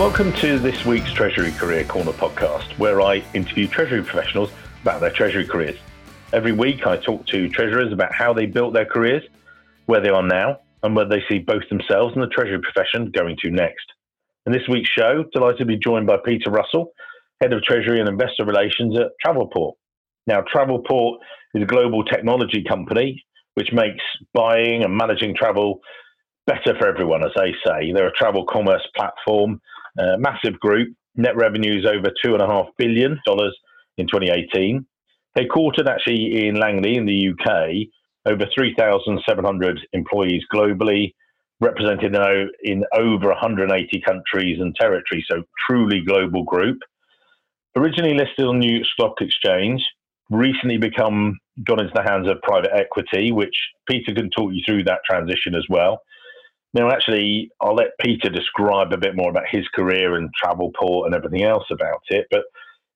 Welcome to this week's Treasury Career Corner podcast, where I interview Treasury professionals about their Treasury careers. Every week I talk to Treasurers about how they built their careers, where they are now, and where they see both themselves and the Treasury profession going to next. In this week's show, delighted to be joined by Peter Russell, Head of Treasury and Investor Relations at Travelport. Now, Travelport is a global technology company which makes buying and managing travel better for everyone, as they say. They're a travel commerce platform, massive group, net revenues over $2.5 billion in 2018. They quartered actually in Langley in the UK, over 3,700 employees globally, represented now in over 180 countries and territories, so truly global group. Originally listed on the New York Stock Exchange, recently gone into the hands of private equity, which Peter can talk you through that transition as well. Now, actually, I'll let Peter describe a bit more about his career and Travelport and everything else about it. But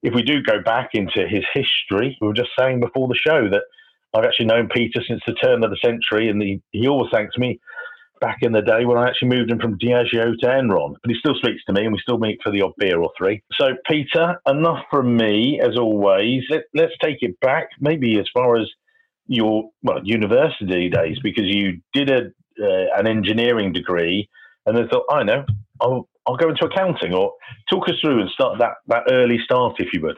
if we do go back into his history, we were just saying before the show that I've actually known Peter since the turn of the century, and he always thanks me back in the day when I actually moved him from Diageo to Enron. But he still speaks to me, and we still meet for the odd beer or three. So, Peter, enough from me, as always. Let's take it back, maybe as far as your university days, because you did an engineering degree, and then thought, I'll go into accounting. Or talk us through and start that early start, if you would.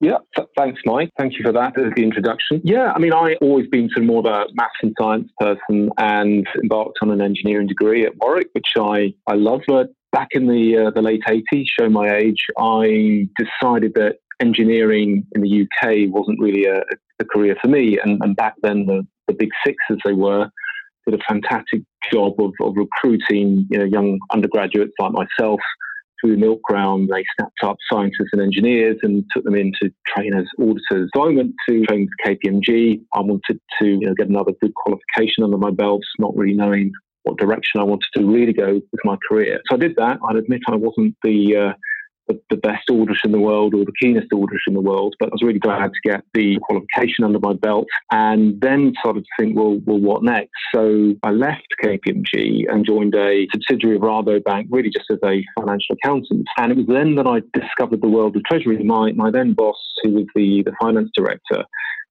Yeah, thanks, Mike. Thank you for that as the introduction. Yeah, I mean, I've always been sort of more of a maths and science person, and embarked on an engineering degree at Warwick, which I loved. But back in the late 80s, show my age, I decided that engineering in the UK wasn't really a career for me. And back then, the big six, as they were, did a fantastic job of recruiting young undergraduates like myself through the milk round. They snapped up scientists and engineers and took them in to train as auditors. So I went to train for KPMG. I wanted to get another good qualification under my belt, not really knowing what direction I wanted to really go with my career. So I did that. I'd admit I wasn't the best auditor in the world or the keenest auditor in the world, but I was really glad to get the qualification under my belt, and then started to think, well, what next? So I left KPMG and joined a subsidiary of Rabobank, really just as a financial accountant. And it was then that I discovered the world of treasury. My then boss, who was the finance director,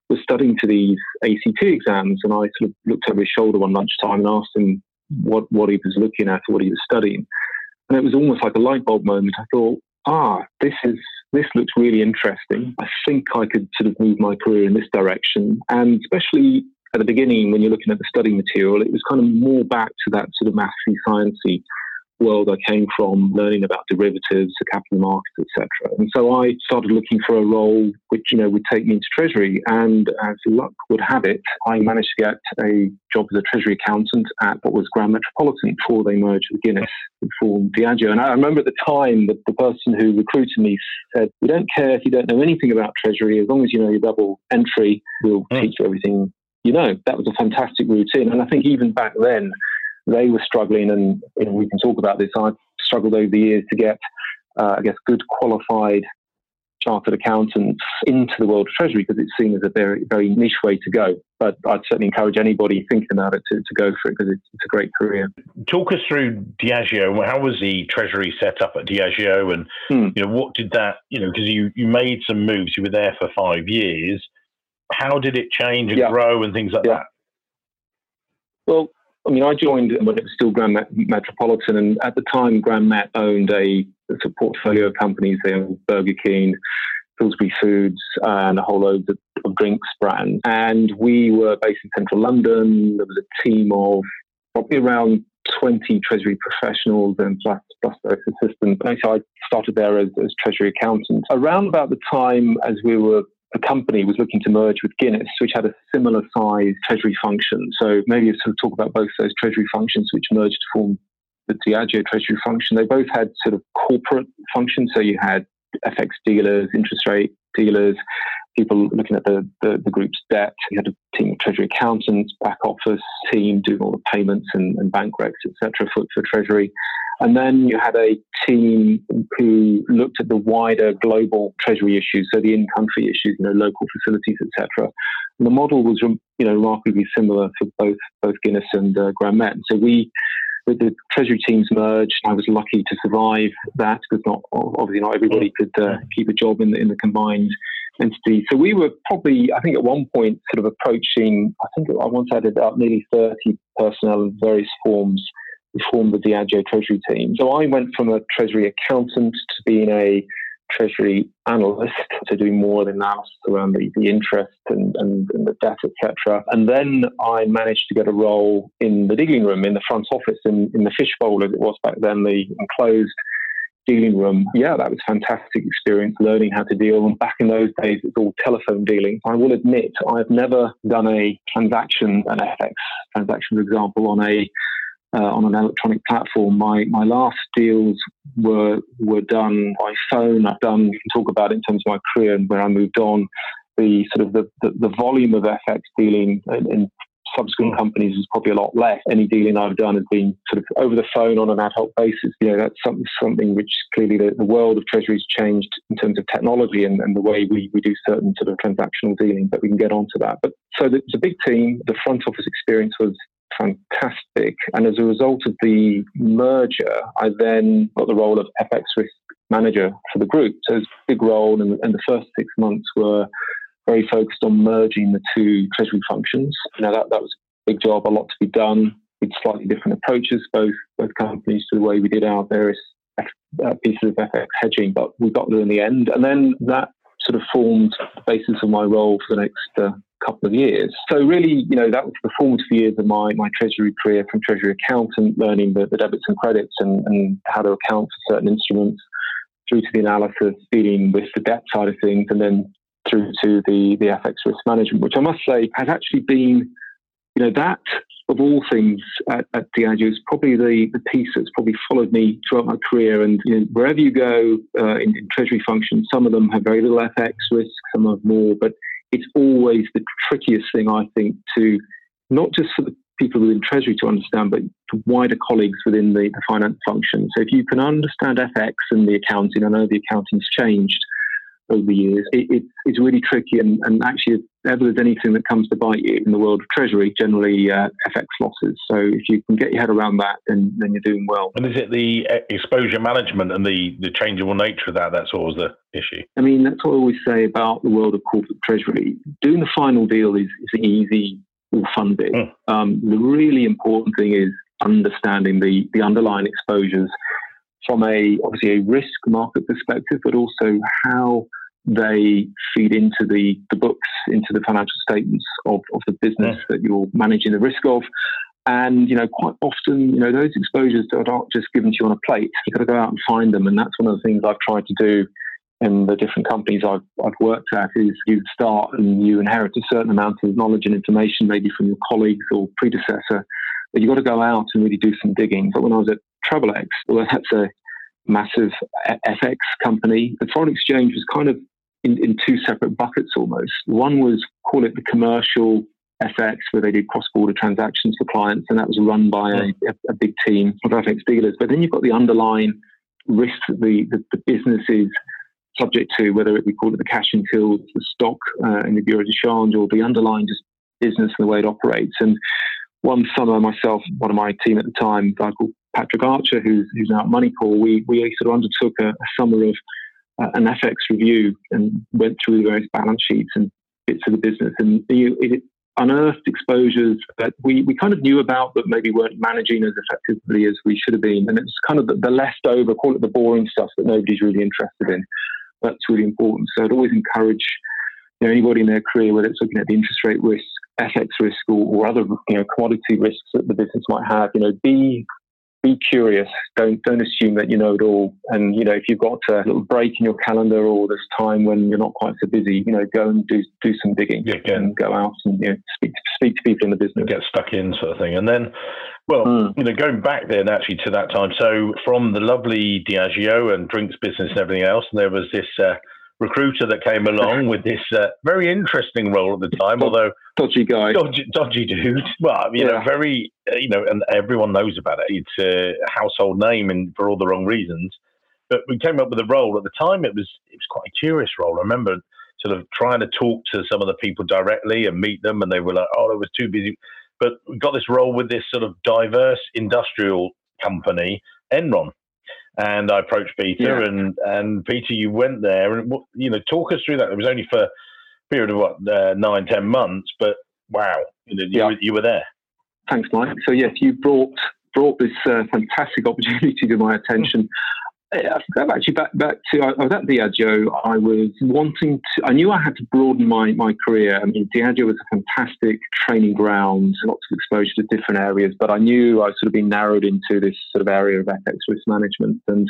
was studying to these ACT exams, and I sort of looked over his shoulder one lunchtime and asked him what he was looking at or what he was studying. And it was almost like a light bulb moment. I thought, this looks really interesting. I think I could sort of move my career in this direction. And especially at the beginning, when you're looking at the study material, it was kind of more back to that sort of mathsy, sciencey world I came from, learning about derivatives, the capital markets, etc. And so I started looking for a role which would take me into treasury. And as luck would have it, I managed to get a job as a treasury accountant at what was Grand Metropolitan before they merged with Guinness and formed Diageo. And I remember at the time that the person who recruited me said, "We don't care if you don't know anything about treasury, as long as you know your double entry, we'll teach you everything you know." That was a fantastic routine, and I think even back then, they were struggling, and we can talk about this. I struggled over the years to get, good qualified chartered accountants into the world of treasury, because it's seen as a very, very niche way to go. But I'd certainly encourage anybody thinking about it to go for it, because it's a great career. Talk us through Diageo. How was the treasury set up at Diageo, and what did that? Because you made some moves. You were there for 5 years. How did it change and grow and things like that? Well, I mean, I joined when it was still Grand Metropolitan, and at the time, Grand Met owned a portfolio of companies. They owned Burger King, Pillsbury Foods, and a whole load of drinks brands. And we were based in central London. There was a team of probably around 20 treasury professionals and plus those assistants. And so I started there as treasury accountant. Around about the time as the company was looking to merge with Guinness, which had a similar size treasury function. So maybe sort of talk about both those treasury functions, which merged to form the Diageo treasury function. They both had sort of corporate functions. So you had FX dealers, interest rate dealers, people looking at the group's debt. You had a team of treasury accountants, back office team doing all the payments and bank recs, etc. for treasury. And then you had a team who looked at the wider global treasury issues, so the in-country issues, local facilities, etc. And the model was, remarkably similar for both Guinness and Grand Met. So we with the treasury teams merged. I was lucky to survive that because not everybody could keep a job in the combined entity. So we were probably, I think at one point, sort of approaching, I think I once added up nearly 30 personnel in various forms who formed the Diageo treasury team. So I went from a treasury accountant to being a treasury analyst, to doing more than analysis around the interest and the debt, etc. And then I managed to get a role in the dealing room, in the front office, in the fishbowl as it was back then, the enclosed dealing room. Yeah, that was a fantastic experience, learning how to deal. And back in those days, it's all telephone dealing. I will admit, I've never done a transaction, an FX transaction, for example, on an electronic platform. My last deals were done by phone. I've done, we can talk about it in terms of my career and where I moved on, the sort of the volume of FX dealing in subsequent companies is probably a lot less. Any dealing I've done has been sort of over the phone on an ad hoc basis. You know, that's something which clearly the world of treasury's changed in terms of technology and the way we do certain sort of transactional dealing, but we can get onto that. But so it's a big team. The front office experience was fantastic. And as a result of the merger, I then got the role of FX risk manager for the group. So it's a big role, and the first 6 months were very focused on merging the two treasury functions. Now that was a big job, a lot to be done, with slightly different approaches, both companies, to the way we did our various pieces of FX hedging, but we got there in the end. And then that sort of formed the basis of my role for the next couple of years. So really, you know, that was the formative years of my treasury career, from treasury accountant, learning the debits and credits and how to account for certain instruments, through to the analysis, dealing with the debt side of things, and then through to the FX risk management, which I must say has actually been, you know, that of all things at Diageo is probably the piece that's probably followed me throughout my career. And you know, wherever you go in treasury functions, some of them have very little FX risk, some have more, but it's always the trickiest thing, I think, to not just for the people within treasury to understand, but to wider colleagues within the finance function. So if you can understand FX and the accounting, I know the accounting's changed over the years, it's really tricky. And actually, if ever there's anything that comes to bite you in the world of treasury, generally FX losses. So if you can get your head around that, then you're doing well. And is it the exposure management and the changeable nature of that that's always the issue? I mean, that's what I always say about the world of corporate treasury. Doing the final deal is the easy or fun bit. The really important thing is understanding the underlying exposures from obviously a risk market perspective, but also how they feed into the books, into the financial statements of the business that you're managing the risk of. And, you know, quite often, you know, those exposures that aren't just given to you on a plate. You've got to go out and find them. And that's one of the things I've tried to do in the different companies I've worked at, is you start and you inherit a certain amount of knowledge and information, maybe from your colleagues or predecessor, but you've got to go out and really do some digging. But when I was at Travelex, although that's a massive FX company, the foreign exchange was kind of in two separate buckets almost. One was, call it the commercial FX, where they did cross-border transactions for clients, and that was run by a big team of FX dealers. But then you've got the underlying risk that the business is subject to, whether we call it the cash and tills, the stock in the Bureau de Change, or the underlying just business and the way it operates. And one summer, myself, one of my team at the time, a guy called Patrick Archer, who's now at Moneypool, we sort of undertook a summer of an FX review and went through the various balance sheets and bits of the business, and it unearthed exposures that we kind of knew about but maybe weren't managing as effectively as we should have been. And it's kind of the leftover, call it the boring stuff that nobody's really interested in. That's really important. So I'd always encourage, you know, anybody in their career, whether it's looking at the interest rate risk, FX risk, or other, you know, commodity risks that the business might have, you know, be curious. Don't assume that you know it all. And, you know, if you've got a little break in your calendar or this time when you're not quite so busy, you know, go and do some digging and go out and, you know, speak to people in the business. Get stuck in, sort of thing. And then, well, you know, going back then actually to that time. So from the lovely Diageo and drinks business and everything else, and there was this recruiter that came along with this very interesting role at the time, although dodgy guy, dodgy dude. Well, you know, very, you know, and everyone knows about it. It's a household name, and for all the wrong reasons. But we came up with a role at the time. It was quite a curious role. I remember sort of trying to talk to some of the people directly and meet them, and they were like, "Oh, I was too busy." But we got this role with this sort of diverse industrial company, Enron. And I approached Peter, and Peter, you went there, and talk us through that. It was only for a period of 9-10 months, but wow, you were there. Thanks, Mike. So yes, you brought this fantastic opportunity to my attention. Actually, back to, I was at Diageo. I was wanting to, I knew I had to broaden my career. I mean, Diageo was a fantastic training ground, lots of exposure to different areas, but I knew I was sort of being narrowed into this sort of area of FX risk management. And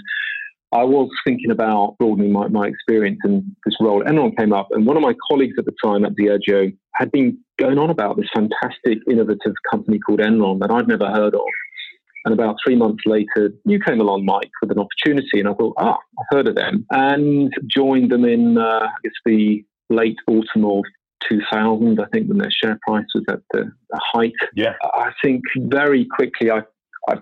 I was thinking about broadening my experience in this role. Enron came up, and one of my colleagues at the time at Diageo had been going on about this fantastic, innovative company called Enron that I'd never heard of. And about 3 months later, you came along, Mike, with an opportunity. And I thought, I've heard of them. And joined them in, the late autumn of 2000, I think, when their share price was at the height. Yeah. I think very quickly, I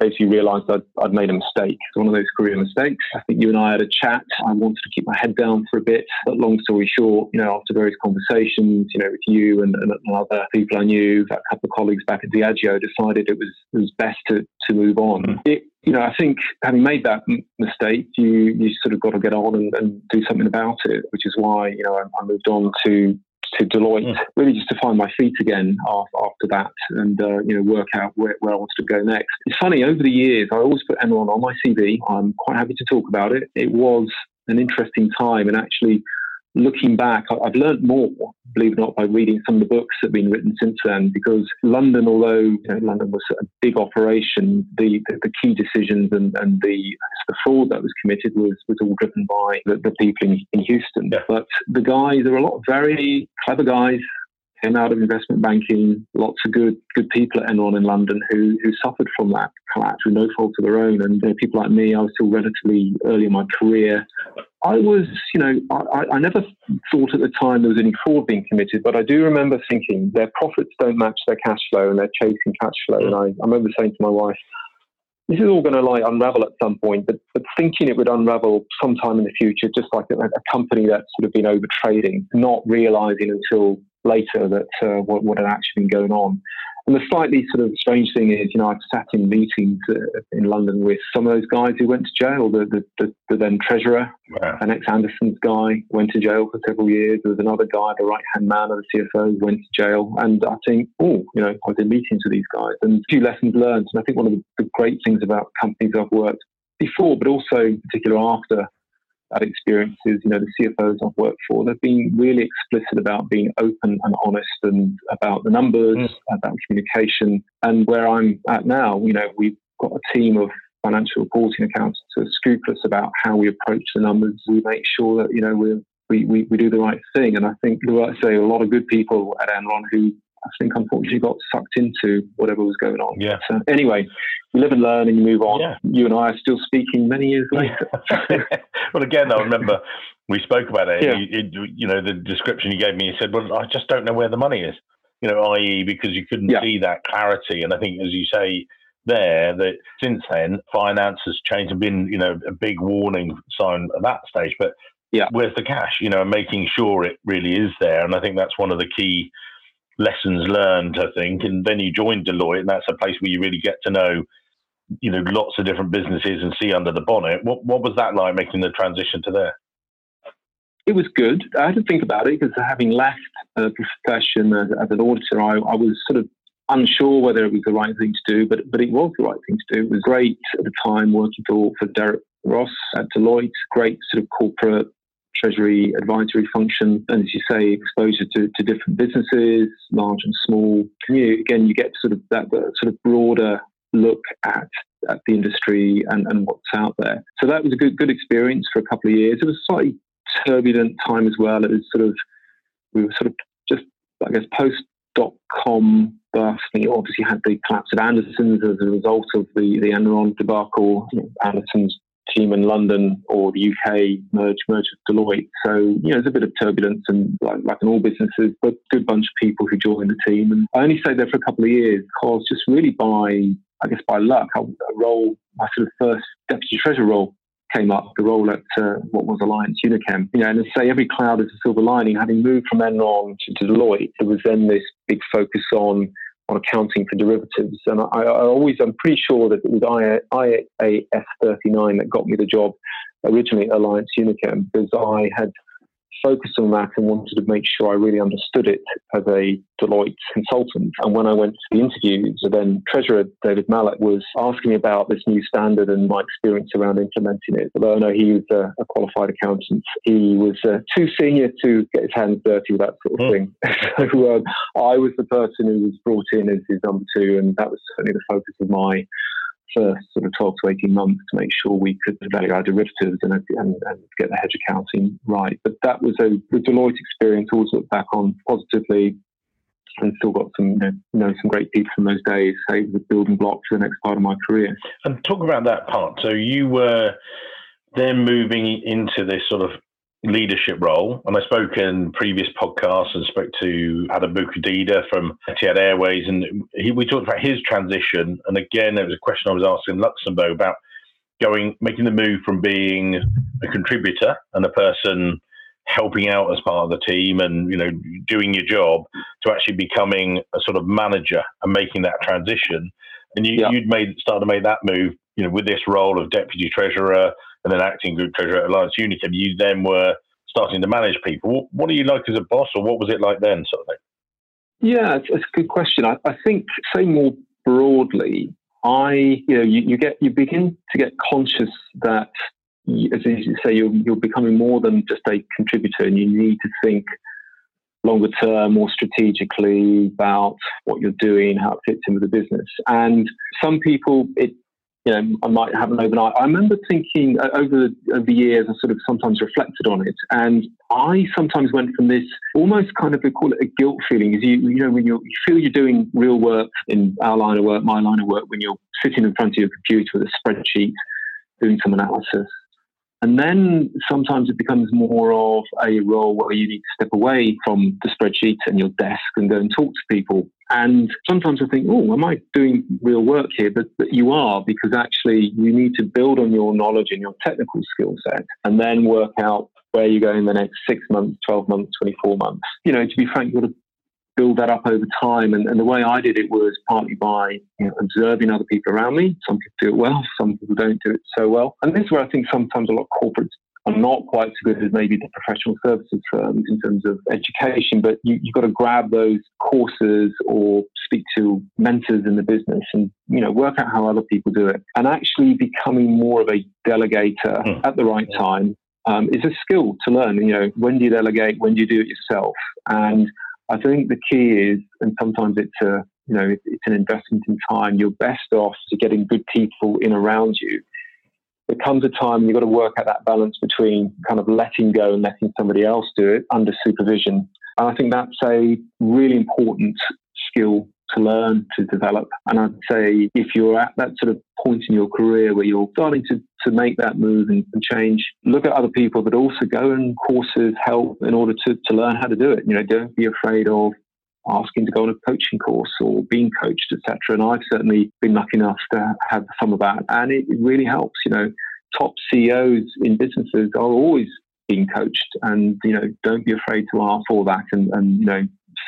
basically realized I'd made a mistake. It's one of those career mistakes. I think you and I had a chat. I wanted to keep my head down for a bit. But long story short, after various conversations, with you and other people I knew, a couple of colleagues back at Diageo, decided it was best to move on. Mm. I think having made that mistake, you sort of got to get on and do something about it, which is why, I moved on to Deloitte, really just to find my feet again after that and, work out where I wanted to go next. It's funny, over the years, I always put Enron on my CV. I'm quite happy to talk about it. It was an interesting time, and actually, looking back, I've learned more, believe it or not, by reading some of the books that have been written since then, because London, although London was a big operation, the key decisions and the fraud that was committed was all driven by the people in Houston. Yeah. But there were a lot of very clever guys, came out of investment banking, lots of good people at Enron in London who suffered from that collapse with no fault of their own. And people like me, I was still relatively early in my career. I was, I never thought at the time there was any fraud being committed, but I do remember thinking their profits don't match their cash flow and they're chasing cash flow. And I remember saying to my wife, this is all going to unravel at some point, but thinking it would unravel sometime in the future, just like a company that's sort of been over trading, not realizing until later that what had actually been going on. And the slightly sort of strange thing is, I've sat in meetings in London with some of those guys who went to jail. The then treasurer, wow, an ex-Anderson's guy, went to jail for several years. There was another guy, the right-hand man of the CFO, went to jail. And I think, I was in meetings with these guys. And a few lessons learned. And I think one of the great things about companies I've worked before, but also in particular after that experience is, the CFOs I've worked for, they've been really explicit about being open and honest and about the numbers, about communication. And where I'm at now, we've got a team of financial reporting accountants who are scrupulous about how we approach the numbers. We make sure that, we do the right thing. And I think there were, a lot of good people at Enron who I think unfortunately got sucked into whatever was going on. Yeah. So anyway, you live and learn and you move on. Yeah. You and I are still speaking many years later. Well, again, I remember we spoke about it. Yeah. The description you gave me, you said, well, I just don't know where the money is, i.e. because you couldn't see that clarity. And I think, as you say there, that since then, finance has changed and been, a big warning sign at that stage. But where's the cash, and making sure it really is there. And I think that's one of the key lessons learned, I think. And then you joined Deloitte, and that's a place where you really get to know, lots of different businesses and see under the bonnet. What was that like, making the transition to there? It was good. I had to think about it, because having left the profession as an auditor, I was sort of unsure whether it was the right thing to do, but it was the right thing to do. It was great at the time working for Derek Ross at Deloitte, great sort of corporate treasury advisory function, and as you say, exposure to different businesses, large and small. Again, you get sort of that sort of broader look at the industry and what's out there. So that was a good experience for a couple of years. It was a slightly turbulent time as well. It was we were just, I guess, post-dot-com bust. We obviously had the collapse of Anderson's as a result of the Enron debacle. Anderson's team in London or the UK merge with Deloitte. So, there's a bit of turbulence and like in all businesses, but good bunch of people who joined the team. And I only stayed there for a couple of years because just really by luck, my sort of first deputy treasurer role came up, the role at what was Alliance UniChem. And to say every cloud is a silver lining, having moved from Enron to Deloitte, there was then this big focus on on accounting for derivatives. And I'm pretty sure that it was IAS39 that got me the job originally at Alliance UniChem, because I had focused on that and wanted to make sure I really understood it as a Deloitte consultant. And when I went to the interviews, the then Treasurer, David Mallett, was asking me about this new standard and my experience around implementing it. Although I know he was a qualified accountant, he was too senior to get his hands dirty with that sort of thing. So I was the person who was brought in as his number two, and that was certainly the focus of my first sort of 12 to 18 months, to make sure we could value our derivatives and get the hedge accounting right. But that was the Deloitte experience. Always look back on positively, and still got some some great people from those days. So it was a building block for the next part of my career. And talk about that part. So you were then moving into this sort of leadership role, and I spoke in previous podcasts and spoke to Adam Bukadida from Etihad Airways, and we talked about his transition. And again, there was a question I was asked in Luxembourg about making the move from being a contributor and a person helping out as part of the team and doing your job, to actually becoming a sort of manager and making that transition. And you'd started to make that move, with this role of deputy treasurer, and then acting group treasurer at Alliance UniChem. You then were starting to manage people. What are you like as a boss, or what was it like then, sort of thing? Yeah, it's a good question. I think, say more broadly, you begin to get conscious that, as you say, you're becoming more than just a contributor, and you need to think longer term, more strategically about what you're doing, how it fits in with the business. And some people, I might have an overnight. I remember thinking over the years, I sort of sometimes reflected on it, and I sometimes went from this almost kind of, we call it a guilt feeling, is when you feel you're doing real work in our line of work, my line of work, when you're sitting in front of your computer with a spreadsheet doing some analysis. And then sometimes it becomes more of a role where you need to step away from the spreadsheet and your desk and go and talk to people. And sometimes I think, am I doing real work here? But you are, because actually you need to build on your knowledge and your technical skill set, and then work out where you're going in the next 6 months, 12 months, 24 months. To be frank, you've got to build that up over time. And the way I did it was partly by observing other people around me. Some people do it well, some people don't do it so well. And this is where I think sometimes a lot of corporates are not quite so good as maybe the professional services firms in terms of education, but you've got to grab those courses or speak to mentors in the business and work out how other people do it. And actually becoming more of a delegator at the right time is a skill to learn. When do you delegate? When do you do it yourself? And I think the key is, and sometimes it's an investment in time. You're best off to getting good people in around you. There comes a time you've got to work out that balance between kind of letting go and letting somebody else do it under supervision. And I think that's a really important skill to learn, to develop. And I'd say if you're at that sort of point in your career where you're starting to make that move and change, look at other people, but also go and courses, help in order to learn how to do it. Don't be afraid of asking to go on a coaching course or being coached, etc. And I've certainly been lucky enough to have some of that. And it really helps. Top CEOs in businesses are always being coached, and, don't be afraid to ask for that and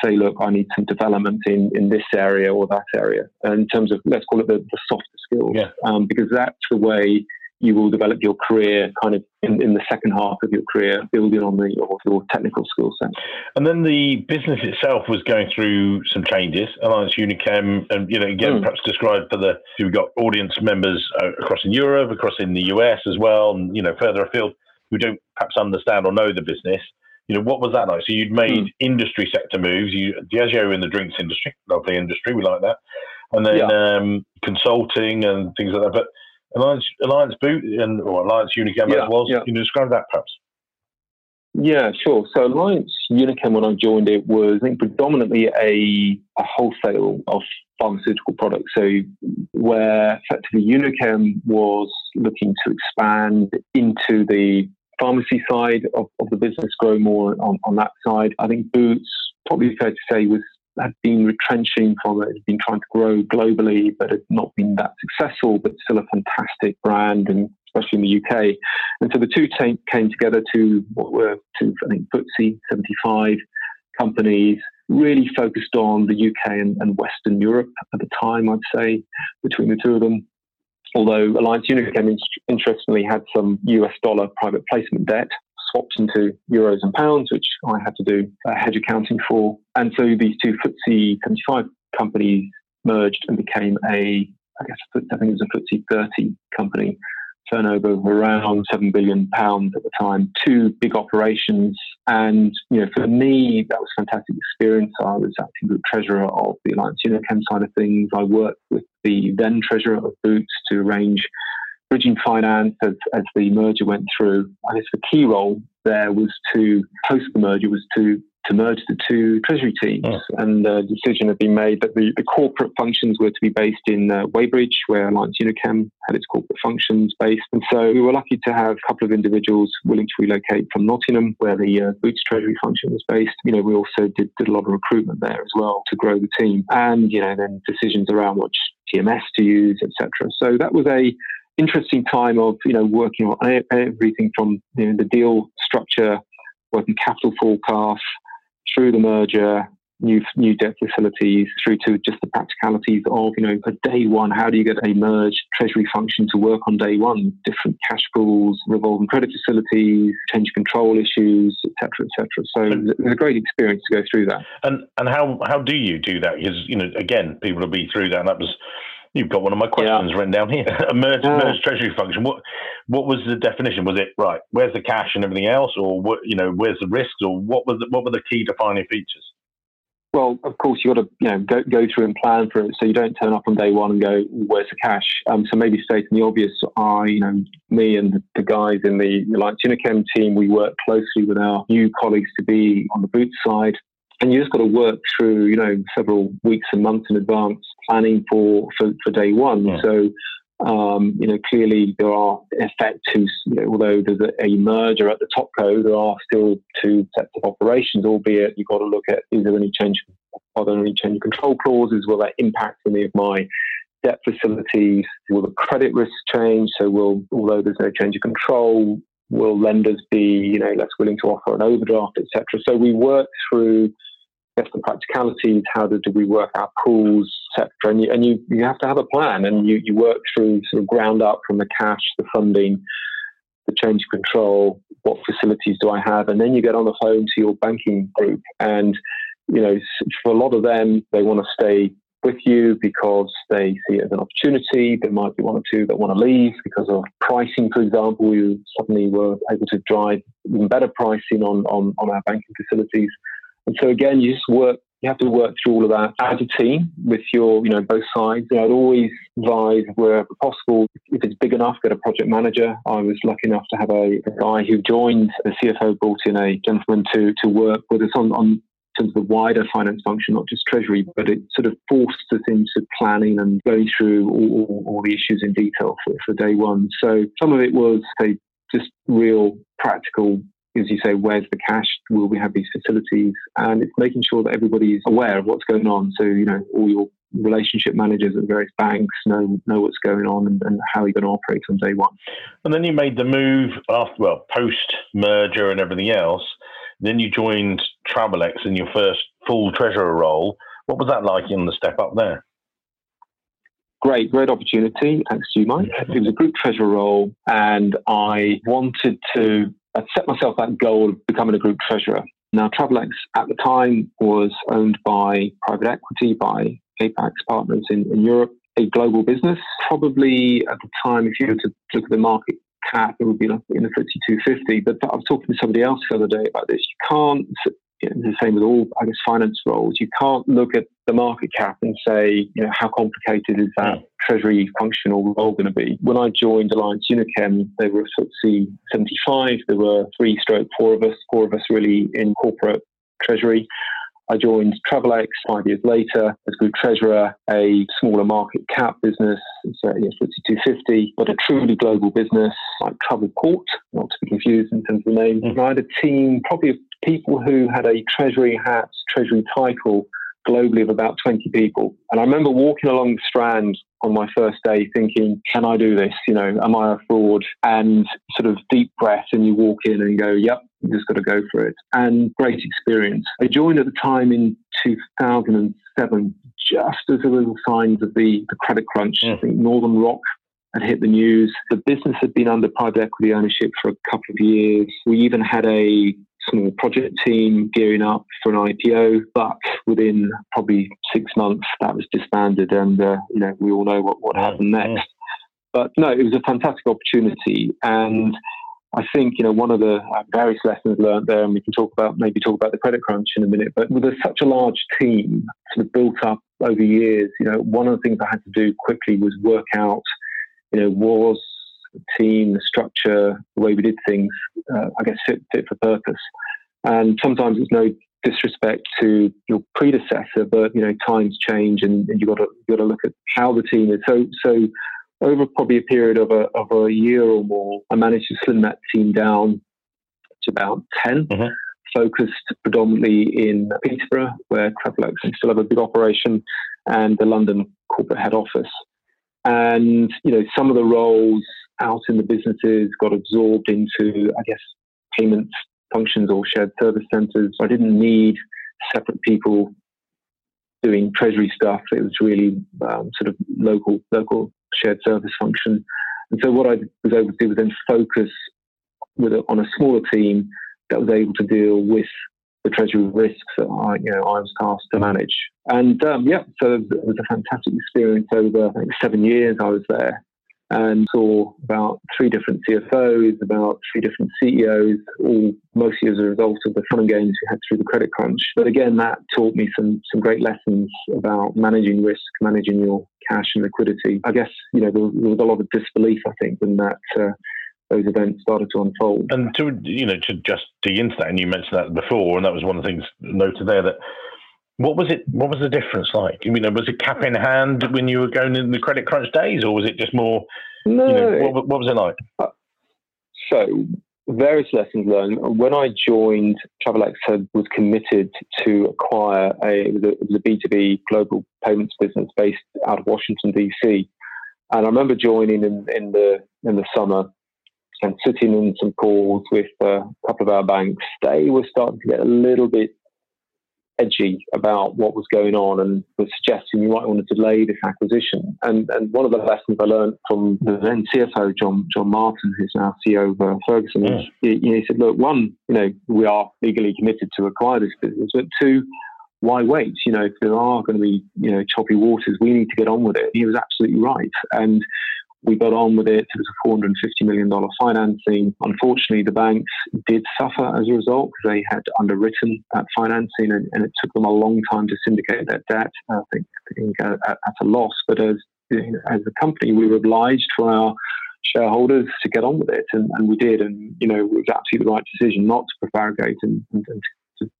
say, look, I need some development in this area or that area, in terms of, let's call it the softer skills, because that's the way you will develop your career kind of in the second half of your career, building on your technical skill set. And then the business itself was going through some changes, Alliance UniChem, and, perhaps describe we've got audience members across in Europe, across in the US as well, and, further afield who don't perhaps understand or know the business. What was that like? So you'd made industry sector moves. Diageo in the drinks industry, lovely industry, we like that. And then consulting and things like that. But Alliance Boot or Alliance UniChem as well. Can you describe that perhaps? Yeah, sure. So Alliance UniChem, when I joined it, was I think predominantly a wholesale of pharmaceutical products. So where effectively UniChem was looking to expand into the pharmacy side of the business, grow more on that side. I think Boots, probably fair to say, had been retrenching from it, had been trying to grow globally, but had not been that successful, but still a fantastic brand, and especially in the UK. And so the two came together to what were two, I think, FTSE 75 companies really focused on the UK and Western Europe at the time, I'd say, between the two of them. Although Alliance UniChem interestingly had some US dollar private placement debt swapped into euros and pounds, which I had to do hedge accounting for. And so these two FTSE 75 companies merged and became I think it was a FTSE 30 company, turnover of around £7 billion at the time, two big operations. And, you know, for me, that was a fantastic experience. I was acting group treasurer of the Alliance UniChem side of things. I worked with the then treasurer of Boots to arrange bridging finance as the merger went through. I guess the key role there was to, post the merger, was to merge the two treasury teams. Oh. And the decision had been made that the corporate functions were to be based in Weybridge, where Alliance UniChem had its corporate functions based. And so we were lucky to have a couple of individuals willing to relocate from Nottingham, where the Boots treasury function was based. You know, we also did a lot of recruitment there as well to grow the team. And, you know, then decisions around what TMS to use, etc. So that was a interesting time of, you know, working on everything from, you know, the deal structure, working capital forecasts, through the merger, new debt facilities, through to just the practicalities of, you know, a day one, how do you get a merged treasury function to work on day one? Different cash pools, revolving credit facilities, change of control issues, etc., etc. So it was a great experience to go through that. And how do you do that? Because, you know, again, people will be through that, and that was, you've got one of my questions written down here. A merged treasury function. What was the definition? Was it, right, where's the cash and everything else, or what, you know, where's the risks, or what were the key defining features? Well, of course, you've got to, you know, go through and plan for it, so you don't turn up on day one and go, where's the cash? So maybe stating the obvious, me and the guys in the Alliance UniChem team, we work closely with our new colleagues to be on the Boots side. And you just got to work through, you know, several weeks and months in advance planning for day one. Yeah. So, clearly there are effects who's, you know, although there's a merger at the top co, there are still two sets of operations, albeit you've got to look at, are there any change of control clauses? Will that impact any of my debt facilities? Will the credit risk change? So although there's no change of control, will lenders be, you know, less willing to offer an overdraft, etc.? So we work through the practicalities. How do we work our pools, etc.? And you have to have a plan, and you work through sort of ground up from the cash, the funding, the change of control. What facilities do I have? And then you get on the phone to your banking group, and, you know, for a lot of them, they want to stay with you because they see it as an opportunity. There might be one or two that want to leave because of pricing, for example. You suddenly were able to drive even better pricing on our banking facilities. And so again, you have to work through all of that as a team with your, you know, both sides. You know, I'd always advise wherever possible, if it's big enough, get a project manager. I was lucky enough to have a guy who joined, the CFO brought in a gentleman to work with us on terms of the wider finance function, not just treasury, but it sort of forced us into planning and going through all the issues in detail for day one. So some of it was, say, just real practical, as you say, where's the cash? Will we have these facilities? And it's making sure that everybody's aware of what's going on. So, you know, all your relationship managers at various banks know what's going on and how you're going to operate on day one. And then you made the move post-merger and everything else. Then you joined Travelex in your first full treasurer role. What was that like in the step up there? Great opportunity. Thanks to you, Mike. Yeah. It was a group treasurer role, and I wanted to set myself that goal of becoming a group treasurer. Now, Travelex at the time was owned by private equity, by Apax Partners in Europe, a global business. Probably at the time, if you were to look at the market cap, it would be like in the FTSE 250. But I was talking to somebody else the other day about this. You can't, the same with all, I guess, finance roles, you can't look at the market cap and say, you know, how complicated is that treasury functional role going to be? When I joined Alliance UniChem, they were FTSE 75. There were four of us really in corporate treasury. I joined Travelex 5 years later as group treasurer, a smaller market cap business, certainly FTSE 250, but a truly global business like Travelport, not to be confused in terms of the name. And I had a team probably of people who had a treasury hat, treasury title, globally of about 20 people. And I remember walking along the Strand on my first day thinking, can I do this? You know, am I a fraud? And sort of deep breath, and you walk in and go, yep, you just got to go for it. And great experience. I joined at the time in 2007, just as there were signs of the credit crunch. Yeah. I think Northern Rock had hit the news. The business had been under private equity ownership for a couple of years. We even had a small project team gearing up for an IPO, but within probably 6 months that was disbanded, and you know, we all know what happened next. But no, it was a fantastic opportunity, and I think, you know, one of the various lessons learned there, and we can talk about the credit crunch in a minute, but with such a large team sort of built up over years, you know, one of the things I had to do quickly was work out, you know, was the team, the structure, the way we did things, I guess, fit for purpose. And sometimes it's no disrespect to your predecessor, but, you know, times change, and you've got to look at how the team is. So over probably a period of a year or more, I managed to slim that team down to about 10, focused predominantly in Peterborough, where Travelex still have a big operation, and the London corporate head office. And, you know, some of the roles out in the businesses got absorbed into, I guess, payments functions or shared service centres. I didn't need separate people doing treasury stuff. It was really sort of local shared service function. And so what I was able to do was then focus on a smaller team that was able to deal with the treasury risks that I was tasked to manage. And so it was a fantastic experience. Over, I think, 7 years I was there, and saw about 3 different CFOs, about 3 different CEOs, all mostly as a result of the fun and games we had through the credit crunch. But again, that taught me some great lessons about managing risk, managing your cash and liquidity. I guess, you know, there was a lot of disbelief, I think, in that those events started to unfold. And to just dig into that, and you mentioned that before, and that was one of the things noted there, that what was the difference like? I mean, was it cap in hand when you were going in the credit crunch days, or was it just more, what was it like? So, various lessons learned. When I joined, Travelex was committed to acquire it was a B2B global payments business based out of Washington, D.C. And I remember joining in the summer, and sitting in some calls with a couple of our banks. They were starting to get a little bit edgy about what was going on, and were suggesting you might want to delay this acquisition. And one of the lessons I learned from the then CFO, John Martin, who's now CEO of Ferguson, is he said, look, one, you know, we are legally committed to acquire this business, but two, why wait? You know, if there are going to be, you know, choppy waters, we need to get on with it. He was absolutely right. And we got on with it. It was a $450 million financing. Unfortunately, the banks did suffer as a result, because they had underwritten that financing, and it took them a long time to syndicate their debt, I think at a loss. But as a company, we were obliged for our shareholders to get on with it, and we did. And, you know, it was absolutely the right decision not to prevaricate and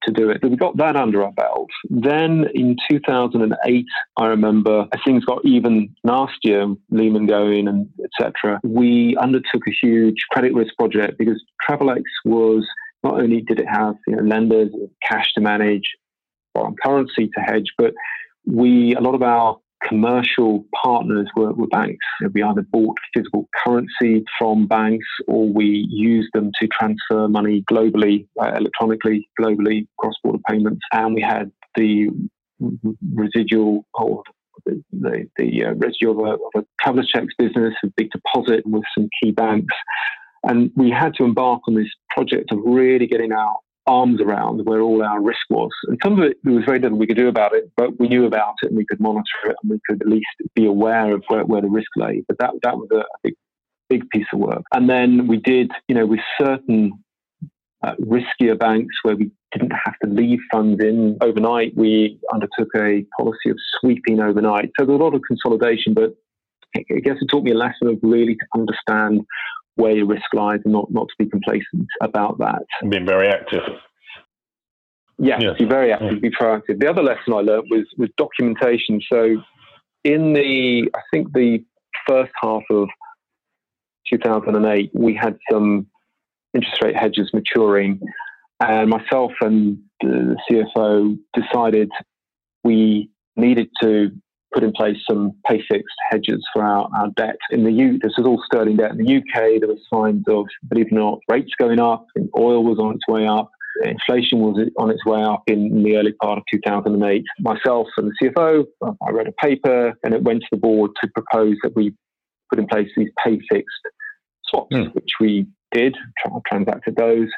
to do it. But we got that under our belt. Then in 2008, I remember, as things got even nastier, Lehman going and etc., we undertook a huge credit risk project, because Travelex was, not only did it have, you know, lenders, cash to manage, foreign currency to hedge, but a lot of our commercial partners were banks. We either bought physical currency from banks, or we used them to transfer money globally, electronically, globally, cross-border payments. And we had the residual or the residue of a traveller checks business, a big deposit with some key banks. And we had to embark on this project of really getting our arms around where all our risk was. And some of it, there was very little we could do about it, but we knew about it, and we could monitor it, and we could at least be aware of where the risk lay. But that was a big piece of work. And then we did, you know, with certain riskier banks where we didn't have to leave funds in overnight, we undertook a policy of sweeping overnight. So there was a lot of consolidation, but I guess it taught me a lesson of really to understand where your risk lies, and not to be complacent about that. Being very active. Yes. Be very active, be proactive. The other lesson I learned was documentation. So in the first half of 2008, we had some interest rate hedges maturing, and myself and the CFO decided we needed to put in place some pay-fixed hedges for our debt. In the this is all sterling debt. In the UK, there were signs of, believe it or not, rates going up, and oil was on its way up, inflation was on its way up in the early part of 2008. Myself and the CFO, I wrote a paper, and it went to the board to propose that we put in place these pay-fixed swaps, which we did, transacted those.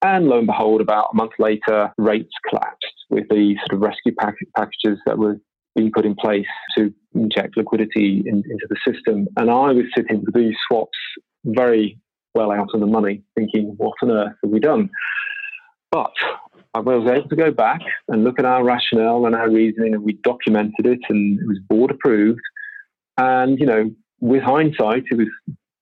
And lo and behold, about a month later, rates collapsed with the sort of rescue packages that were being put in place to inject liquidity into the system. And I was sitting with these swaps very well out on the money, thinking, what on earth have we done? But I was able to go back and look at our rationale and our reasoning, and we documented it, and it was board approved. And, you know, with hindsight, it was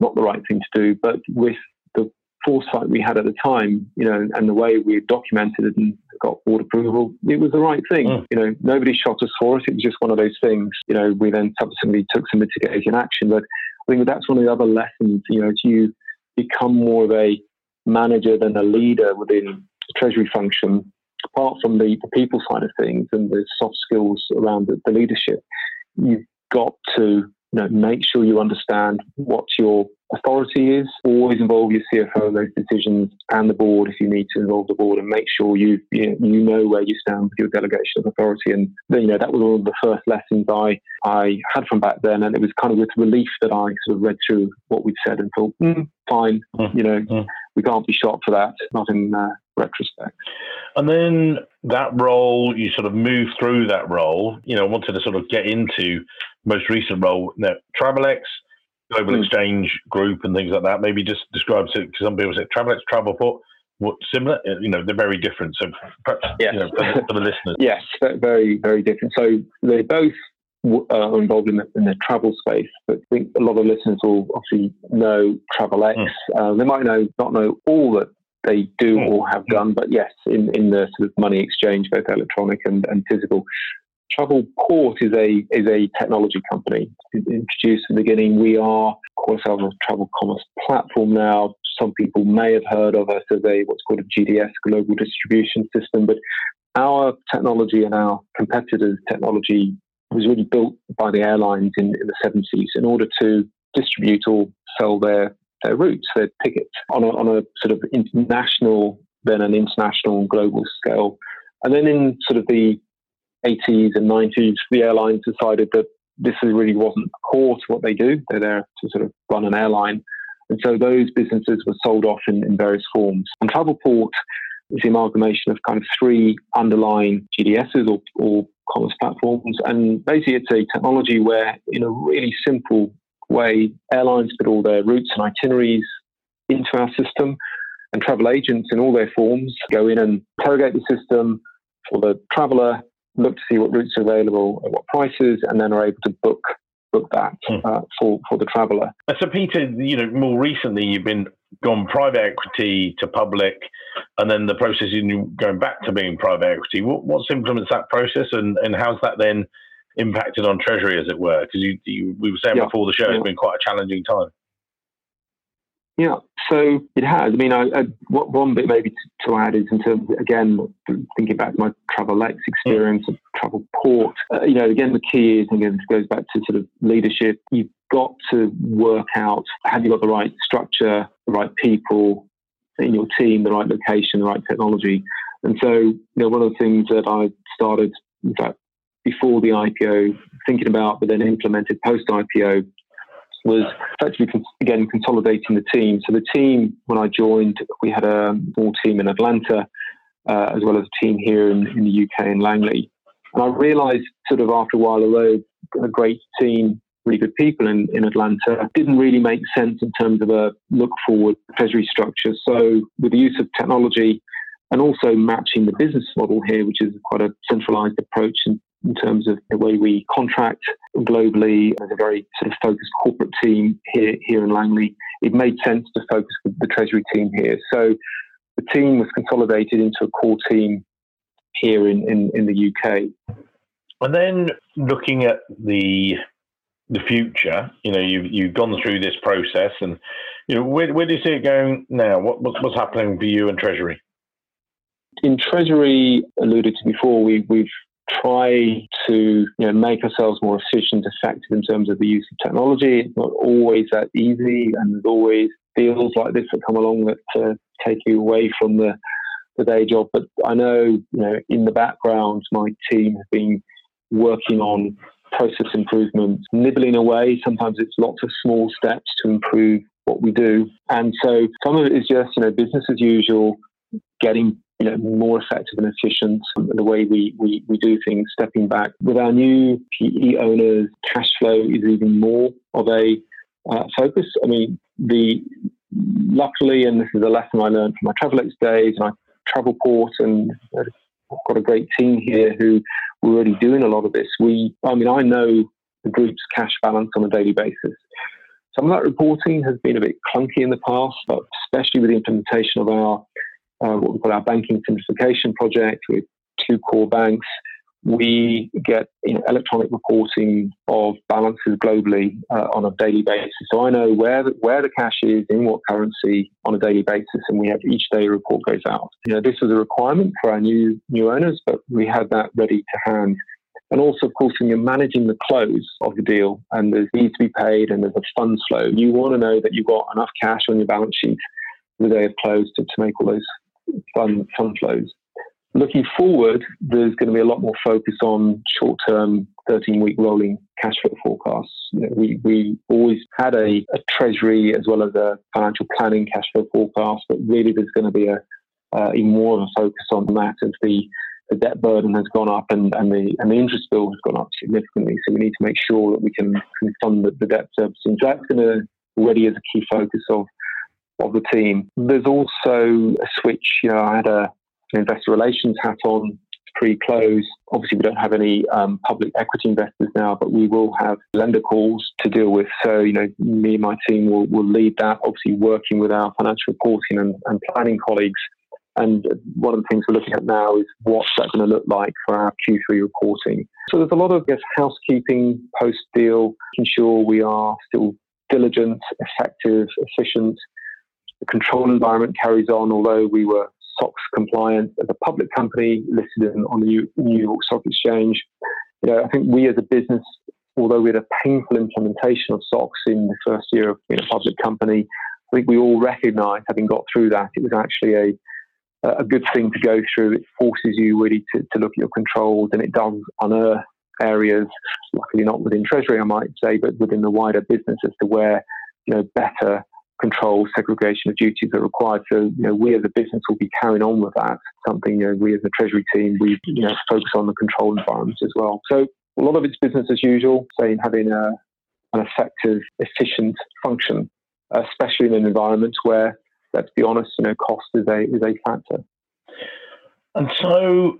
not the right thing to do, but with the foresight we had at the time, you know, and the way we documented it and got board approval, it was the right thing. You know, nobody shot us for it. It was just one of those things. You know, we then subsequently took some mitigating action. But I think that's one of the other lessons, you know, to become more of a manager than a leader within the treasury function, apart from the people side of things and the soft skills around the leadership, you've got to make sure you understand what your authority is. Always involve your CFO in those decisions and the board if you need to involve the board, and make sure you know where you stand with your delegation of authority. And you know, that was one of the first lessons I had from back then, and it was kind of with relief that I sort of read through what we'd said and thought, fine, we can't be shot for that. Not in retrospect. And then that role, you sort of move through that role. You know, wanted to sort of get into most recent role now, Travelex, Global Exchange Group, and things like that. Maybe just describe it, because some people say Travelex, Travelport, what similar? You know, they're very different. So perhaps you know, for the listeners, yes, very, very different. So they both are involved in the travel space, but I think a lot of listeners will obviously know Travelex. They might not know all that they do or have done, but yes, in the sort of money exchange, both electronic and physical. Travelport is a technology company. Introduced at the beginning, we are, of course, our travel commerce platform now. Some people may have heard of us as what's called a GDS, Global Distribution System, but our technology and our competitors' technology was really built by the airlines in the 70s in order to distribute or sell their routes, their tickets on a sort of international, then an international and global scale. And then in sort of the 80s and 90s, the airlines decided that this really wasn't core to what they do. They're there to sort of run an airline. And so those businesses were sold off in various forms. And Travelport is the amalgamation of kind of three underlying GDSs or commerce platforms. And basically it's a technology where, in a really simple way, airlines put all their routes and itineraries into our system, and travel agents in all their forms go in and interrogate the system for the traveller, look to see what routes are available at what prices, and then are able to book that for the traveller. So Peter, you know, more recently you've been gone private equity to public, and then the process in going back to being private equity. What's influenced that process, and how's that then impacted on Treasury, as it were? Because we were saying before the show, it's been quite a challenging time. Yeah, so it has. I mean, one bit maybe to add is in terms of, again, thinking back to my Travelex experience of Travelport, you know, again, the key is, and again, this goes back to sort of leadership, you've got to work out, have you got the right structure, the right people in your team, the right location, the right technology? And so, you know, one of the things that I started, in fact, before the IPO, thinking about, but then implemented post-IPO, was actually, again, consolidating the team. So the team, when I joined, we had a small team in Atlanta, as well as a team here in the UK in Langley. And I realised sort of after a while, although a great team, really good people in Atlanta, it didn't really make sense in terms of a look-forward treasury structure. So with the use of technology and also matching the business model here, which is quite a centralised approach in terms of the way we contract globally as a very sort of focused corporate team here in Langley, it made sense to focus the treasury team here. So the team was consolidated into a core team here in the UK. And then looking at the future, you know, you've gone through this process, and you know, where do you see it going now? What's happening for you in treasury? In treasury, alluded to before, we've try to make ourselves more efficient, effective in terms of the use of technology. It's not always that easy, and there's always deals like this that come along that take you away from the day job. But I know, in the background, my team have been working on process improvements, nibbling away. Sometimes it's lots of small steps to improve what we do. And so some of it is just, business as usual, getting more effective and efficient the way we do things, stepping back. With our new PE owners, cash flow is even more of a focus. I mean, luckily, and this is a lesson I learned from my Travelex days, and Travelport, and I've got a great team here who were already doing a lot of this. I know the group's cash balance on a daily basis. Some of that reporting has been a bit clunky in the past, but especially with the implementation of our what we call our banking simplification project with two core banks, we get electronic reporting of balances globally on a daily basis. So I know where the cash is, in what currency, on a daily basis, and we have each day a report goes out. This was a requirement for our new owners, but we had that ready to hand. And also, of course, when you're managing the close of the deal and there's needs to be paid and there's a funds flow, you want to know that you've got enough cash on your balance sheet the day of close to make all those fund flows. Looking forward, there's going to be a lot more focus on short-term 13-week rolling cash flow forecasts. We always had a treasury as well as a financial planning cash flow forecast, but really there's going to be even more of a focus on that as the debt burden has gone up and the interest bill has gone up significantly. So we need to make sure that we can fund the debt servicing. So that's going to already is a key focus of the team. There's also a switch. I had an investor relations hat on pre-close. Obviously, we don't have any public equity investors now, but we will have lender calls to deal with. So, me and my team will lead that, obviously working with our financial reporting and planning colleagues. And one of the things we're looking at now is what's that going to look like for our Q3 reporting. So there's a lot of housekeeping post-deal, making sure we are still diligent, effective, efficient. The control environment carries on, although we were SOX compliant as a public company listed on the New York Stock Exchange. I think we as a business, although we had a painful implementation of SOX in the first year of being a public company, I think we all recognise, having got through that, it was actually a good thing to go through. It forces you really to look at your controls, and it does unearth areas, luckily not within Treasury, I might say, but within the wider business as to where better control, segregation of duties are required. So, we as a business will be carrying on with that. Something, we as a treasury team, we focus on the control environment as well. So a lot of it's business as usual, saying having an effective, efficient function, especially in an environment where, let's be honest, cost is a factor. And so,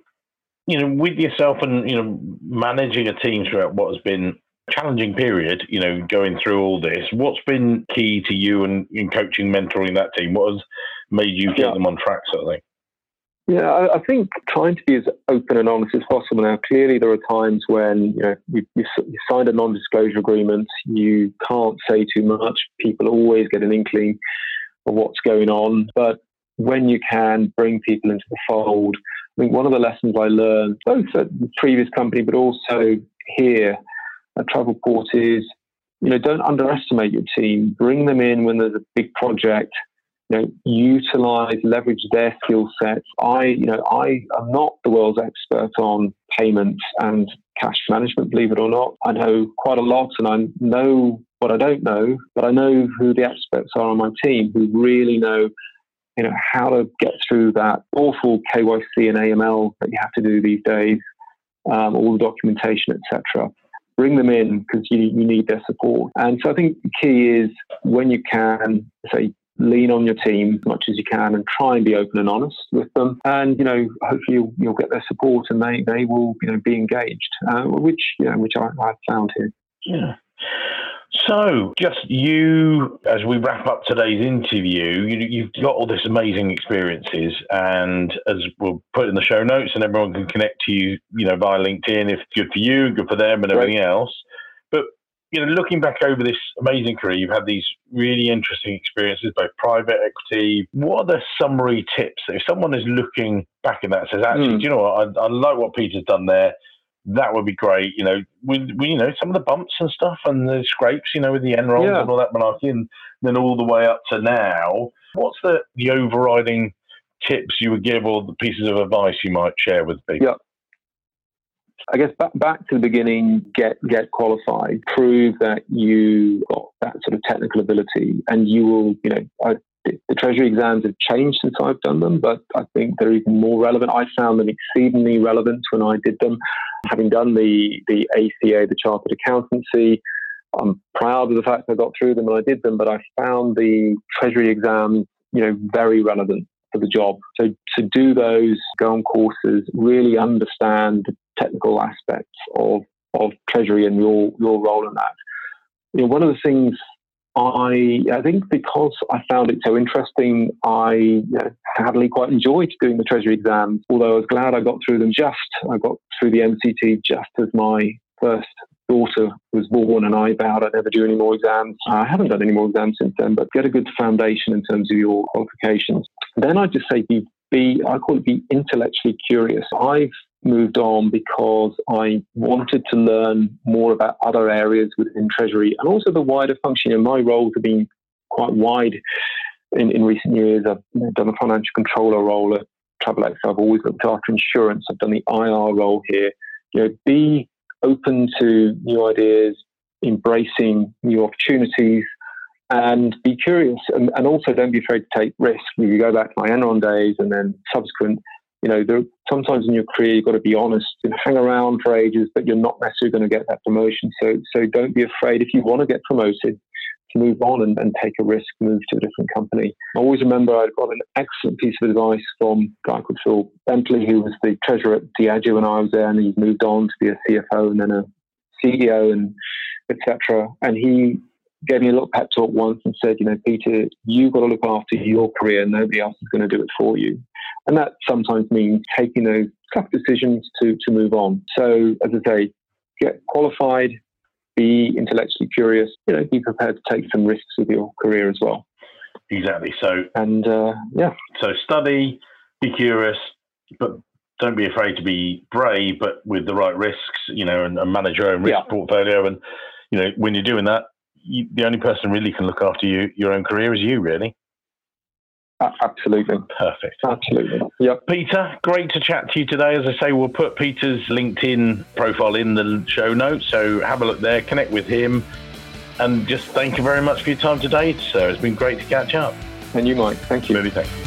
with yourself and, managing a team throughout what has been challenging period, going through all this, what's been key to you in coaching, mentoring that team? What has made you get them on track, sort of thing? Yeah, I think trying to be as open and honest as possible. Now, clearly there are times when, you signed a non-disclosure agreement, you can't say too much. People always get an inkling of what's going on. But when you can bring people into the fold, I think one of the lessons I learned, both at the previous company, but also here, Travelport is, don't underestimate your team. Bring them in when there's a big project. Utilize, leverage their skill sets. I am not the world's expert on payments and cash management, believe it or not. I know quite a lot, and I know what I don't know, but I know who the experts are on my team who really know, how to get through that awful KYC and AML that you have to do these days, all the documentation, etc. Bring them in because you need their support. And so I think the key is, when you can, lean on your team as much as you can and try and be open and honest with them. And, hopefully you'll get their support and they will, be engaged, which I've found here. Yeah. So just you, as we wrap up today's interview, you've got all this amazing experiences, and as we'll put in the show notes, and everyone can connect to you, via LinkedIn, if good for you, good for them and everything else. But, looking back over this amazing career, you've had these really interesting experiences, both private equity. What are the summary tips that if someone is looking back at that and says, actually, do you know what, I like what Peter's done there. that would be great. You know, we you know, some of the bumps and stuff and the scrapes, you know, with the Enron and all that malarkey, and then all the way up to now. What's the overriding tips you would give or the pieces of advice you might share with people? Yeah. I guess back to the beginning, get qualified, prove that you got that sort of technical ability, and you will, you know, the Treasury exams have changed since I've done them, but I think they're even more relevant. I found them exceedingly relevant when I did them. Having done the ACA, the Chartered Accountancy, I'm proud of the fact I got through them when I did them, but I found the Treasury exams, you know, very relevant for the job. So to do those, go on courses, really understand the technical aspects of Treasury and your role in that. You know, one of the things I think because I found it so interesting, I happily quite enjoyed doing the Treasury exams, although I was glad I got through them I got through the MCT just as my first daughter was born, and I vowed I'd never do any more exams. I haven't done any more exams since then, but get a good foundation in terms of your qualifications. Then I'd just say I call it be intellectually curious. I've moved on because I wanted to learn more about other areas within Treasury and also the wider function. And my roles have been quite wide in recent years. I've done the financial controller role at Travelex. I've always looked after insurance. I've done the IR role here. You know, be open to new ideas, embracing new opportunities, and be curious. And also don't be afraid to take risks. If you go back to my Enron days and then subsequent, you know, sometimes in your career, you've got to be honest and hang around for ages, but you're not necessarily going to get that promotion. So don't be afraid, if you want to get promoted, to move on and take a risk, move to a different company. I always remember I got an excellent piece of advice from a guy called Phil Bentley, who was the treasurer at Diageo when I was there, and he's moved on to be a CFO and then a CEO and et cetera. And he gave me a little pep talk once and said, you know, Peter, you've got to look after your career. Nobody else is going to do it for you. And that sometimes means taking those tough decisions to move on. So, as I say, get qualified, be intellectually curious, you know, be prepared to take some risks with your career as well. Exactly. So study, be curious, but don't be afraid to be brave, but with the right risks, you know, and manage your own risk portfolio. And, you know, when you're doing that, the only person really can look after your own career is you, really. Absolutely. Perfect. Absolutely. Yep. Peter, great to chat to you today. As I say, we'll put Peter's LinkedIn profile in the show notes, so have a look there, connect with him, and just thank you very much for your time today, sir. It's been great to catch up. And you, Mike. Thank you. Many thanks.